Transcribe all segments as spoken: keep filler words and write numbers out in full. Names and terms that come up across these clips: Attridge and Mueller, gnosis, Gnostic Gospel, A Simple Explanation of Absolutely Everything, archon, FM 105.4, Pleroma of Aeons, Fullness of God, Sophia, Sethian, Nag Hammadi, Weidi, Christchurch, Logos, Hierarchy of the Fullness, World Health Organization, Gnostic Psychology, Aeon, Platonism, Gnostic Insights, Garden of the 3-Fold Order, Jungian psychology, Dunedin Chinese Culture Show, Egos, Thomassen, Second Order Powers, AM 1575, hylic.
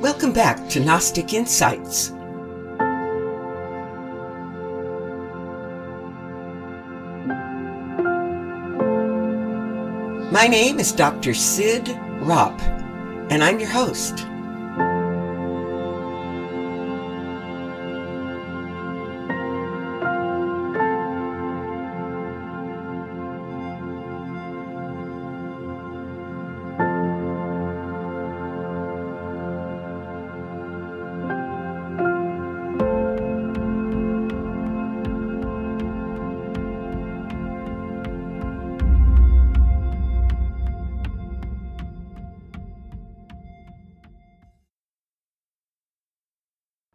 Welcome back to Gnostic Insights. My name is Doctor Sid Ropp, and I'm your host.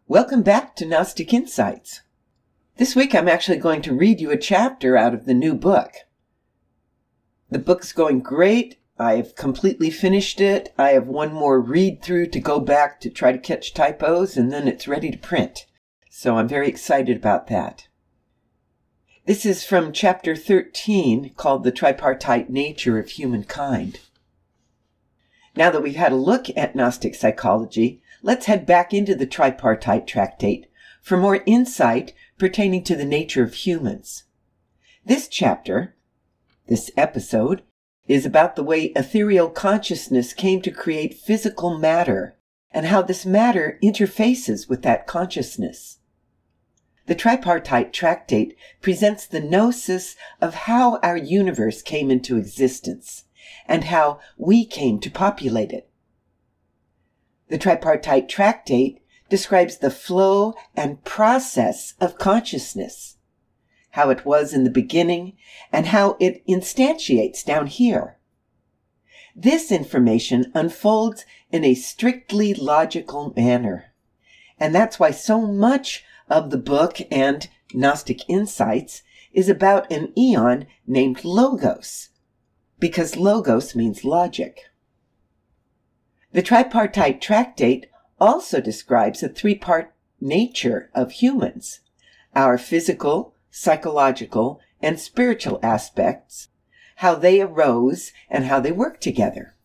Welcome back to Gnostic Insights. This week I'm actually going to read you a chapter out of the new book. The book's going great. I have completely finished it. I have one more read through to go back to try to catch typos, and then it's ready to print. So I'm very excited about that. This is from chapter thirteen, called The Tripartite Nature of Humankind. Now that we've had a look at Gnostic psychology, let's head back into the Tripartite Tractate for more insight pertaining to the nature of humans. This chapter, this episode, is about the way ethereal consciousness came to create physical matter and how this matter interfaces with that consciousness. The Tripartite Tractate presents the gnosis of how our universe came into existence and how we came to populate it. The Tripartite Tractate describes the flow and process of consciousness, how it was in the beginning, and how it instantiates down here. This information unfolds in a strictly logical manner, and that's why so much of the book and Gnostic Insights is about an eon named Logos, because Logos means logic. The Tripartite Tractate also describes a three-part nature of humans, our physical, psychological, and spiritual aspects, how they arose, and how they work together.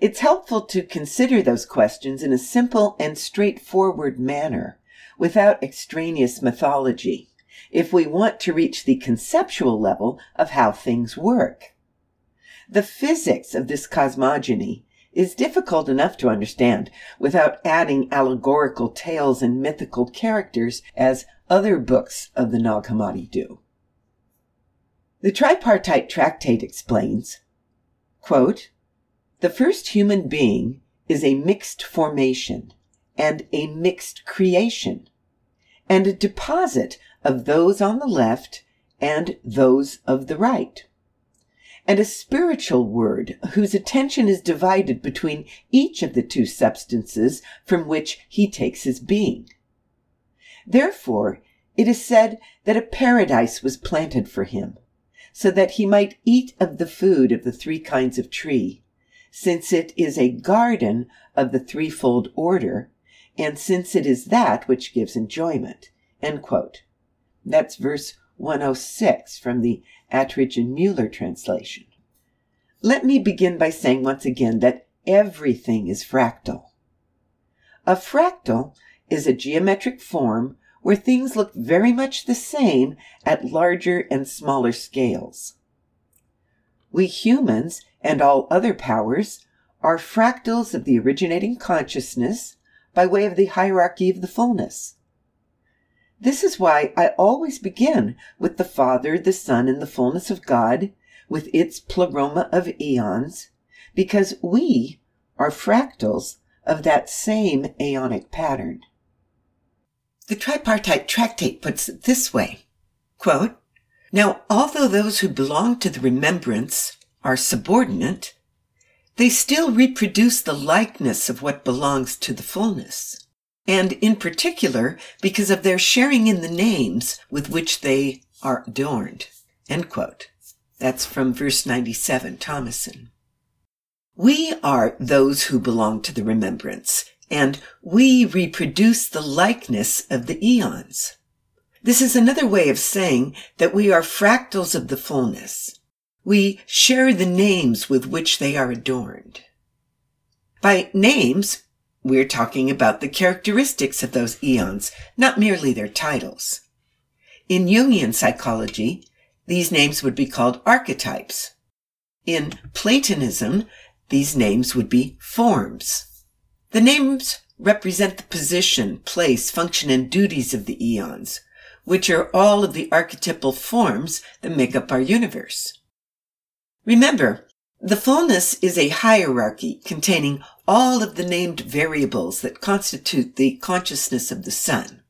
It's helpful to consider those questions in a simple and straightforward manner, without extraneous mythology, if we want to reach the conceptual level of how things work. The physics of this cosmogony is difficult enough to understand without adding allegorical tales and mythical characters as other books of the Nag Hammadi do. The Tripartite Tractate explains, quote, "The first human being is a mixed formation and a mixed creation and a deposit of those on the left and those of the right, and a spiritual word whose attention is divided between each of the two substances from which he takes his being. Therefore, it is said that a paradise was planted for him, so that he might eat of the food of the three kinds of tree, since it is a garden of the threefold order, and since it is that which gives enjoyment." End quote. That's verse one oh six from the Attridge and Mueller translation. Let me begin by saying once again that everything is fractal. A fractal is a geometric form where things look very much the same at larger and smaller scales. We humans and all other powers are fractals of the originating consciousness by way of the hierarchy of the fullness. This is why I always begin with the Father, the Son, and the fullness of God, with its pleroma of aeons, because we are fractals of that same aeonic pattern. The Tripartite Tractate puts it this way, quote, "Now, although those who belong to the remembrance are subordinate, they still reproduce the likeness of what belongs to the fullness, and in particular because of their sharing in the names with which they are adorned." End quote. That's from verse ninety-seven, Thomassen. We are those who belong to the remembrance, and we reproduce the likeness of the eons. This is another way of saying that we are fractals of the fullness. We share the names with which they are adorned. By names, We're talking about the characteristics of those eons, not merely their titles. In Jungian psychology, these names would be called archetypes. In Platonism, these names would be forms. The names represent the position, place, function, and duties of the eons, which are all of the archetypal forms that make up our universe. Remember, the fullness is a hierarchy containing all of the named variables that constitute the consciousness of the sun.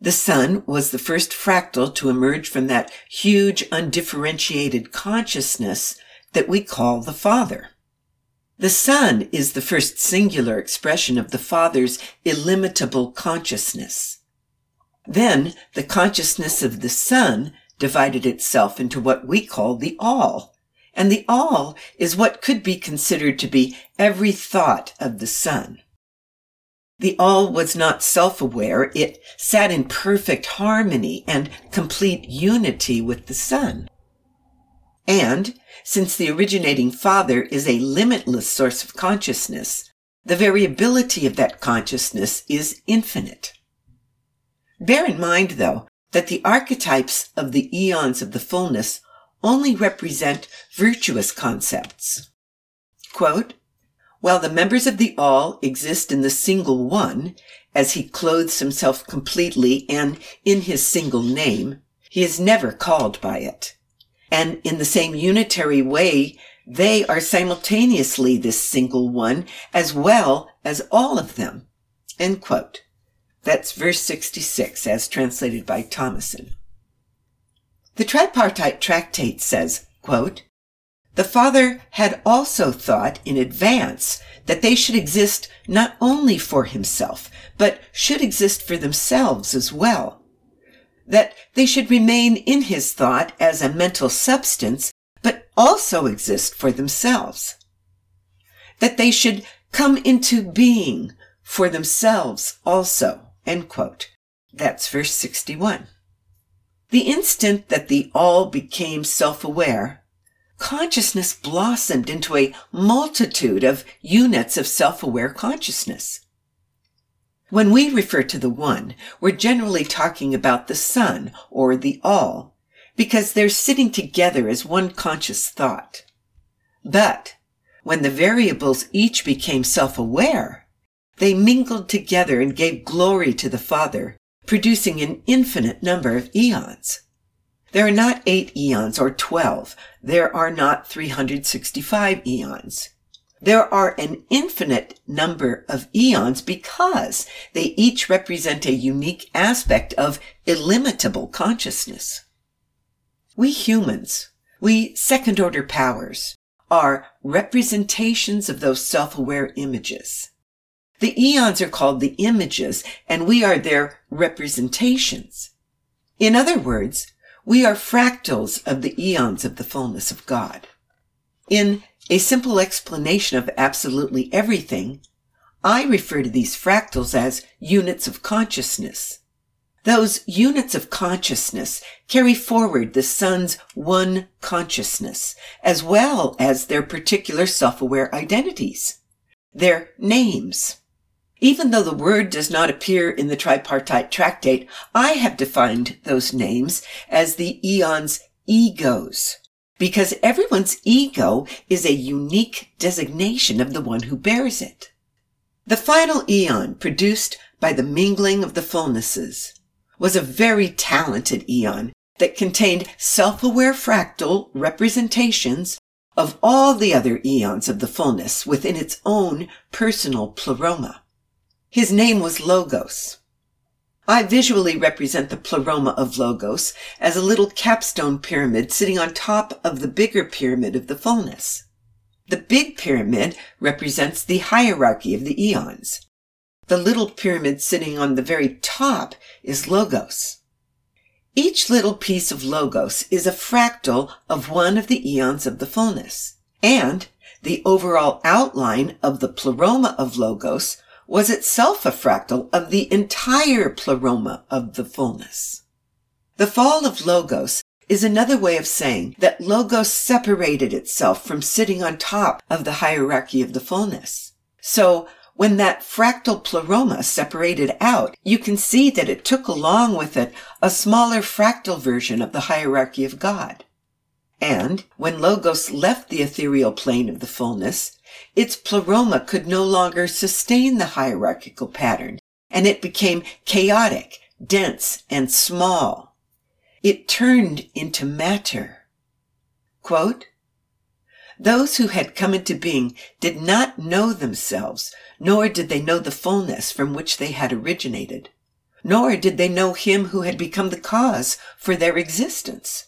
The sun was the first fractal to emerge from that huge undifferentiated consciousness that we call the Father. The sun is the first singular expression of the Father's illimitable consciousness. Then the consciousness of the sun divided itself into what we call the all, and the all is what could be considered to be every thought of the sun. The all was not self-aware, it sat in perfect harmony and complete unity with the sun. And, since the originating Father is a limitless source of consciousness, the variability of that consciousness is infinite. Bear in mind, though, that the archetypes of the eons of the fullness only represent virtuous concepts. Quote, while the members of the all exist in the single one, as he clothes himself completely and in his single name, he is never called by it. And in the same unitary way, they are simultaneously this single one, as well as all of them. End quote. That's verse sixty-six, as translated by Thomassen. The Tripartite Tractate says, quote, the Father had also thought in advance that they should exist not only for himself, but should exist for themselves as well. That they should remain in his thought as a mental substance, but also exist for themselves. That they should come into being for themselves also. End quote. That's verse sixty-one. The instant that the all became self-aware, consciousness blossomed into a multitude of units of self-aware consciousness. When we refer to the one, we're generally talking about the sun or the all, because they're sitting together as one conscious thought. But when the variables each became self-aware, they mingled together and gave glory to the Father, producing an infinite number of eons. There are not eight eons or twelve. There are not three hundred sixty-five eons. There are an infinite number of eons because they each represent a unique aspect of illimitable consciousness. We humans, we second order powers, are representations of those self-aware images. The eons are called the images, and we are their representations. In other words, we are fractals of the eons of the fullness of God. In A Simple Explanation of Absolutely Everything, I refer to these fractals as units of consciousness. Those units of consciousness carry forward the sun's one consciousness, as well as their particular self-aware identities, their names. Even though the word does not appear in the Tripartite Tractate, I have defined those names as the eon's egos, because everyone's ego is a unique designation of the one who bears it. The final eon, produced by the mingling of the fullnesses, was a very talented eon that contained self-aware fractal representations of all the other eons of the fullness within its own personal pleroma. His name was Logos. I visually represent the Pleroma of Logos as a little capstone pyramid sitting on top of the bigger pyramid of the fullness. The big pyramid represents the hierarchy of the eons. The little pyramid sitting on the very top is Logos. Each little piece of Logos is a fractal of one of the eons of the fullness, and the overall outline of the Pleroma of Logos was itself a fractal of the entire pleroma of the fullness. The fall of Logos is another way of saying that Logos separated itself from sitting on top of the hierarchy of the fullness. So, When that fractal pleroma separated out, you can see that it took along with it a smaller fractal version of the hierarchy of God. And when Logos left the ethereal plane of the fullness, its pleroma could no longer sustain the hierarchical pattern, and it became chaotic, dense, and small. It turned into matter. Quote, "Those who had come into being did not know themselves, nor did they know the fullness from which they had originated, nor did they know him who had become the cause for their existence.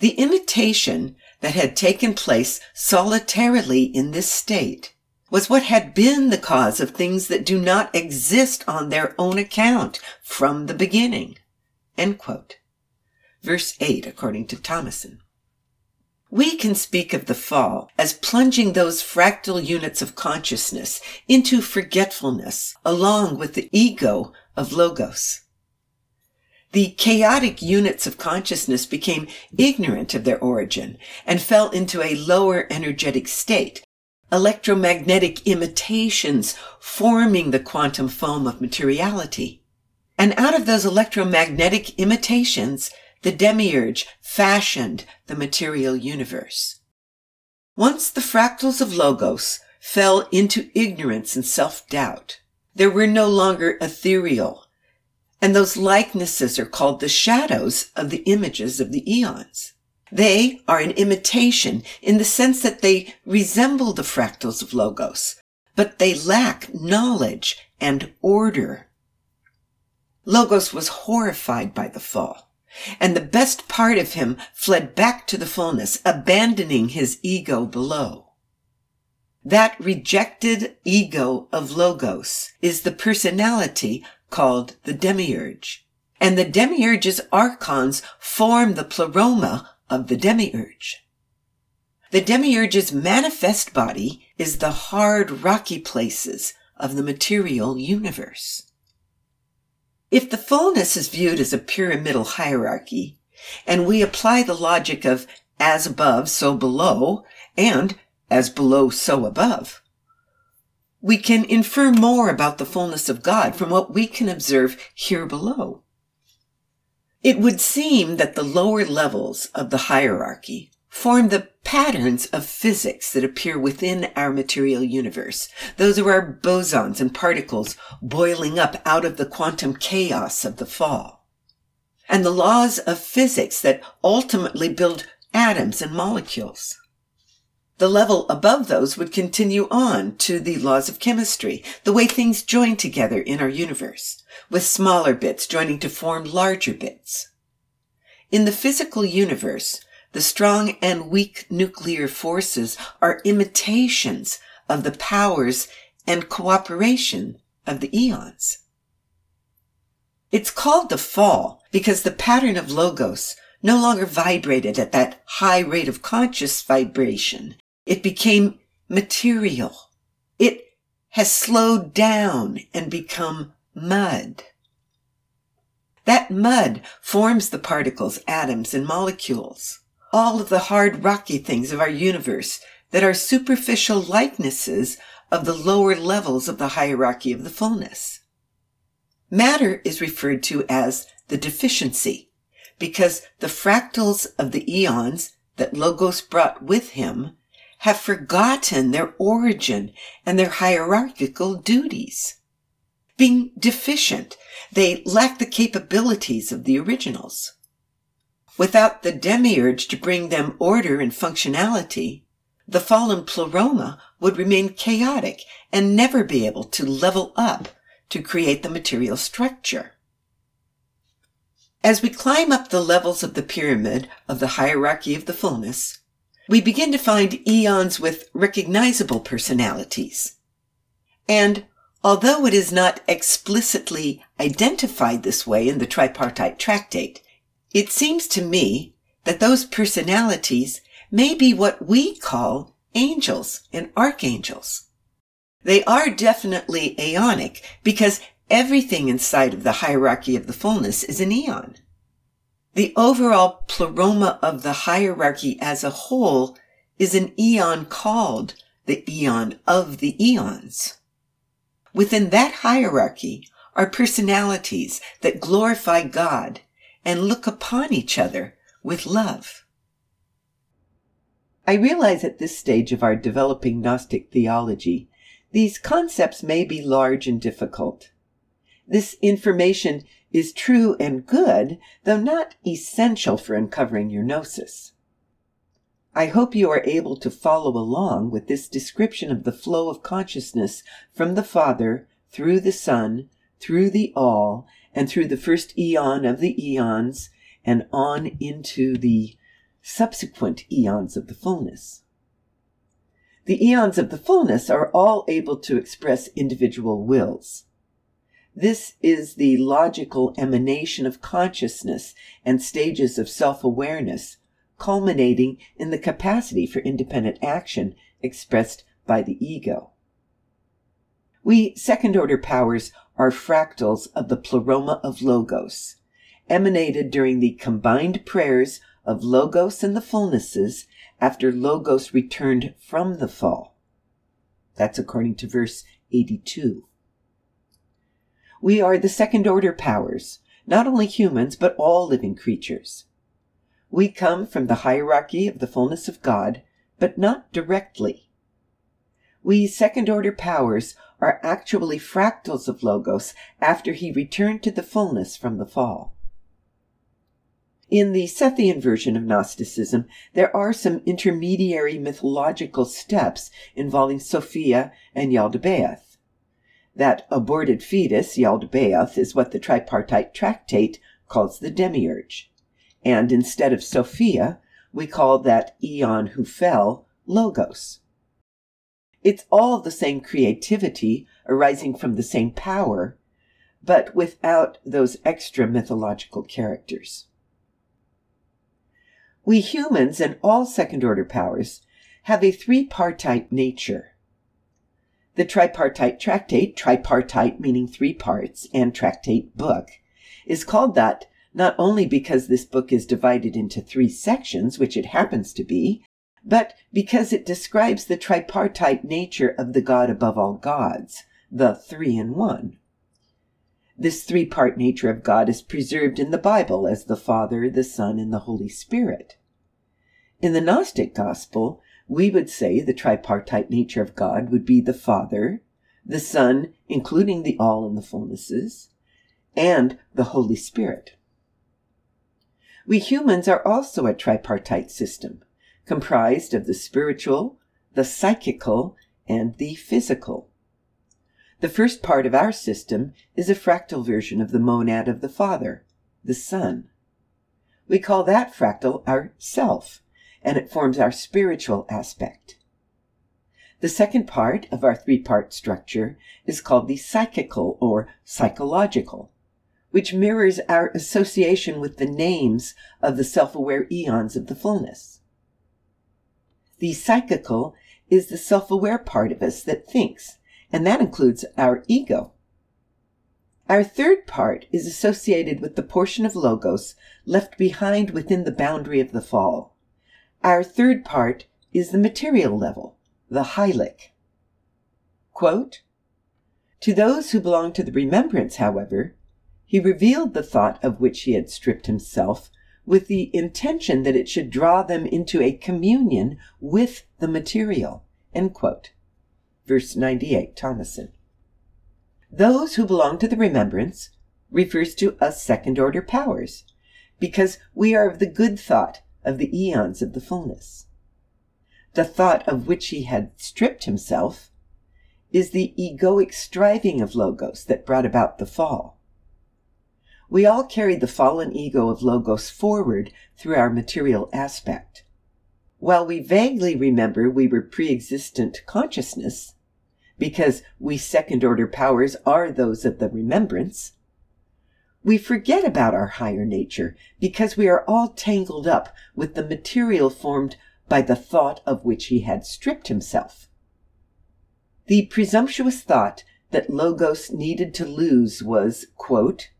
The imitation that had taken place solitarily in this state was what had been the cause of things that do not exist on their own account from the beginning." End quote. Verse eight, according to Thomassen. We can speak of the fall as plunging those fractal units of consciousness into forgetfulness, along with the ego of Logos. The chaotic units of consciousness became ignorant of their origin and fell into a lower energetic state, electromagnetic imitations forming the quantum foam of materiality. And out of those electromagnetic imitations, the demiurge fashioned the material universe. Once the fractals of Logos fell into ignorance and self-doubt, there were no longer ethereal, and those likenesses are called the shadows of the images of the eons. They are an imitation in the sense that they resemble the fractals of Logos, but they lack knowledge and order. Logos was horrified by the fall, and the best part of him fled back to the fullness, abandoning his ego below. That rejected ego of Logos is the personality called the demiurge, and the demiurge's archons form the pleroma of the demiurge. The demiurge's manifest body is the hard, rocky places of the material universe. If the fullness is viewed as a pyramidal hierarchy, and we apply the logic of as above, so below, and as below, so above, we can infer more about the fullness of God from what we can observe here below. It would seem that the lower levels of the hierarchy form the patterns of physics that appear within our material universe. Those are our bosons and particles boiling up out of the quantum chaos of the fall. And the laws of physics that ultimately build atoms and molecules. The level above those would continue on to the laws of chemistry, the way things join together in our universe, with smaller bits joining to form larger bits. In the physical universe, the strong and weak nuclear forces are imitations of the powers and cooperation of the eons. It's called the fall because the pattern of Logos no longer vibrated at that high rate of conscious vibration. It became material. It has slowed down and become mud. That mud forms the particles, atoms, and molecules, all of the hard, rocky things of our universe that are superficial likenesses of the lower levels of the hierarchy of the fullness. Matter is referred to as the deficiency, because the fractals of the eons that Logos brought with him have forgotten their origin and their hierarchical duties. Being deficient, they lack the capabilities of the originals. Without the demiurge to bring them order and functionality, the fallen pleroma would remain chaotic and never be able to level up to create the material structure. As we climb up the levels of the pyramid of the hierarchy of the fullness, we begin to find eons with recognizable personalities. And although it is not explicitly identified this way in the Tripartite Tractate, it seems to me that those personalities may be what we call angels and archangels. They are definitely aeonic because everything inside of the hierarchy of the fullness is an eon. The overall pleroma of the hierarchy as a whole is an eon called the eon of the eons. Within that hierarchy are personalities that glorify God and look upon each other with love. I realize at this stage of our developing Gnostic theology, these concepts may be large and difficult. This information is true and good, though not essential for uncovering your gnosis. I hope you are able to follow along with this description of the flow of consciousness from the Father, through the Son, through the All, and through the first eon of the eons, and on into the subsequent eons of the fullness. The eons of the fullness are all able to express individual wills. This is the logical emanation of consciousness and stages of self-awareness, culminating in the capacity for independent action expressed by the ego. We second-order powers are fractals of the Pleroma of Logos, emanated during the combined prayers of Logos and the fullnesses after Logos returned from the fall. That's according to verse eighty-two. We are the second-order powers, not only humans, but all living creatures. We come from the hierarchy of the fullness of God, but not directly. We second-order powers are actually fractals of Logos after he returned to the fullness from the fall. In the Sethian version of Gnosticism, there are some intermediary mythological steps involving Sophia and Yaldabaoth. That aborted fetus, Yaldabaoth, is what the Tripartite Tractate calls the Demiurge. And instead of Sophia, we call that Aeon who fell Logos. It's all the same creativity arising from the same power, but without those extra mythological characters. We humans and all second-order powers have a three-partite nature. The Tripartite Tractate, tripartite meaning three parts, and tractate book, is called that not only because this book is divided into three sections, which it happens to be, but because it describes the tripartite nature of the God above all gods, the three in one. This three-part nature of God is preserved in the Bible as the Father, the Son, and the Holy Spirit. In the Gnostic Gospel, we would say the tripartite nature of God would be the Father, the Son, including the All and the fullnesses, and the Holy Spirit. We humans are also a tripartite system, comprised of the spiritual, the psychical, and the physical. The first part of our system is a fractal version of the monad of the Father, the Son. We call that fractal our self, and it forms our spiritual aspect. The second part of our three-part structure is called the psychical or psychological, which mirrors our association with the names of the self-aware eons of the fullness. The psychical is the self-aware part of us that thinks, and that includes our ego. Our third part is associated with the portion of Logos left behind within the boundary of the fall. Our third part is the material level, the hylic. Quote, "To those who belong to the remembrance, however, he revealed the thought of which he had stripped himself with the intention that it should draw them into a communion with the material." End quote. Verse ninety-eight, Thomassen. Those who belong to the remembrance refers to us second-order powers, because we are of the good thought of the eons of the fullness. The thought of which he had stripped himself is the egoic striving of Logos that brought about the fall. We all carry the fallen ego of Logos forward through our material aspect. While we vaguely remember we were pre-existent consciousness, because we second-order powers are those of the remembrance, we forget about our higher nature because we are all tangled up with the material formed by the thought of which he had stripped himself. The presumptuous thought that Logos needed to lose was, quote,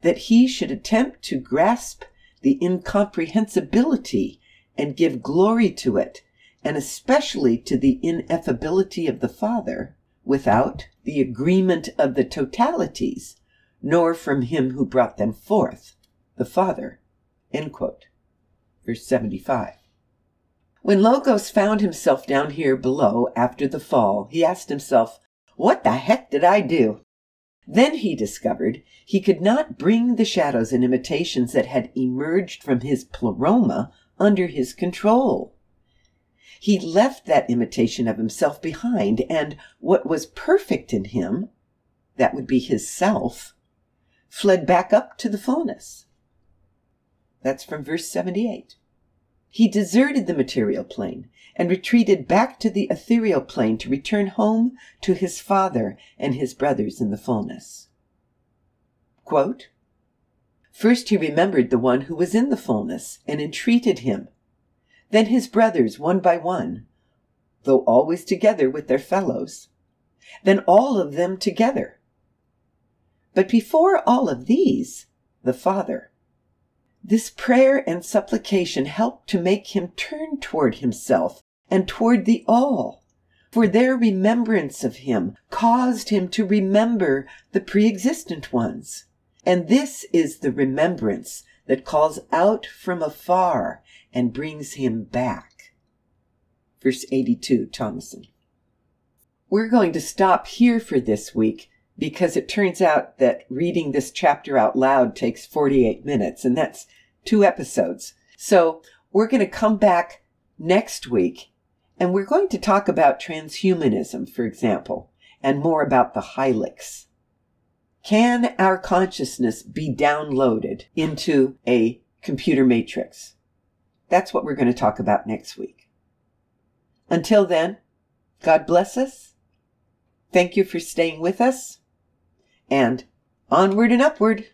"that he should attempt to grasp the incomprehensibility and give glory to it, and especially to the ineffability of the Father, without the agreement of the totalities, nor from him who brought them forth, the Father." End quote. Verse seventy-five. When Logos found himself down here below after the fall, he asked himself, "What the heck did I do?" Then he discovered he could not bring the shadows and imitations that had emerged from his pleroma under his control. He left that imitation of himself behind, and what was perfect in him, that would be his self, fled back up to the fullness. That's from verse seventy-eight. He deserted the material plane and retreated back to the ethereal plane to return home to his Father and his brothers in the fullness. Quote, "First he remembered the one who was in the fullness and entreated him. Then his brothers one by one, though always together with their fellows. Then all of them together. But before all of these, the Father. This prayer and supplication helped to make him turn toward himself and toward the all, for their remembrance of him caused him to remember the pre-existent ones. And this is the remembrance that calls out from afar and brings him back." Verse eighty-two, Thomassen. We're going to stop here for this week, because it turns out that reading this chapter out loud takes forty-eight minutes, and that's two episodes. So we're going to come back next week, and we're going to talk about transhumanism, for example, and more about the Hylix. Can our consciousness be downloaded into a computer matrix? That's what we're going to talk about next week. Until then, God bless us. Thank you for staying with us. And onward and upward.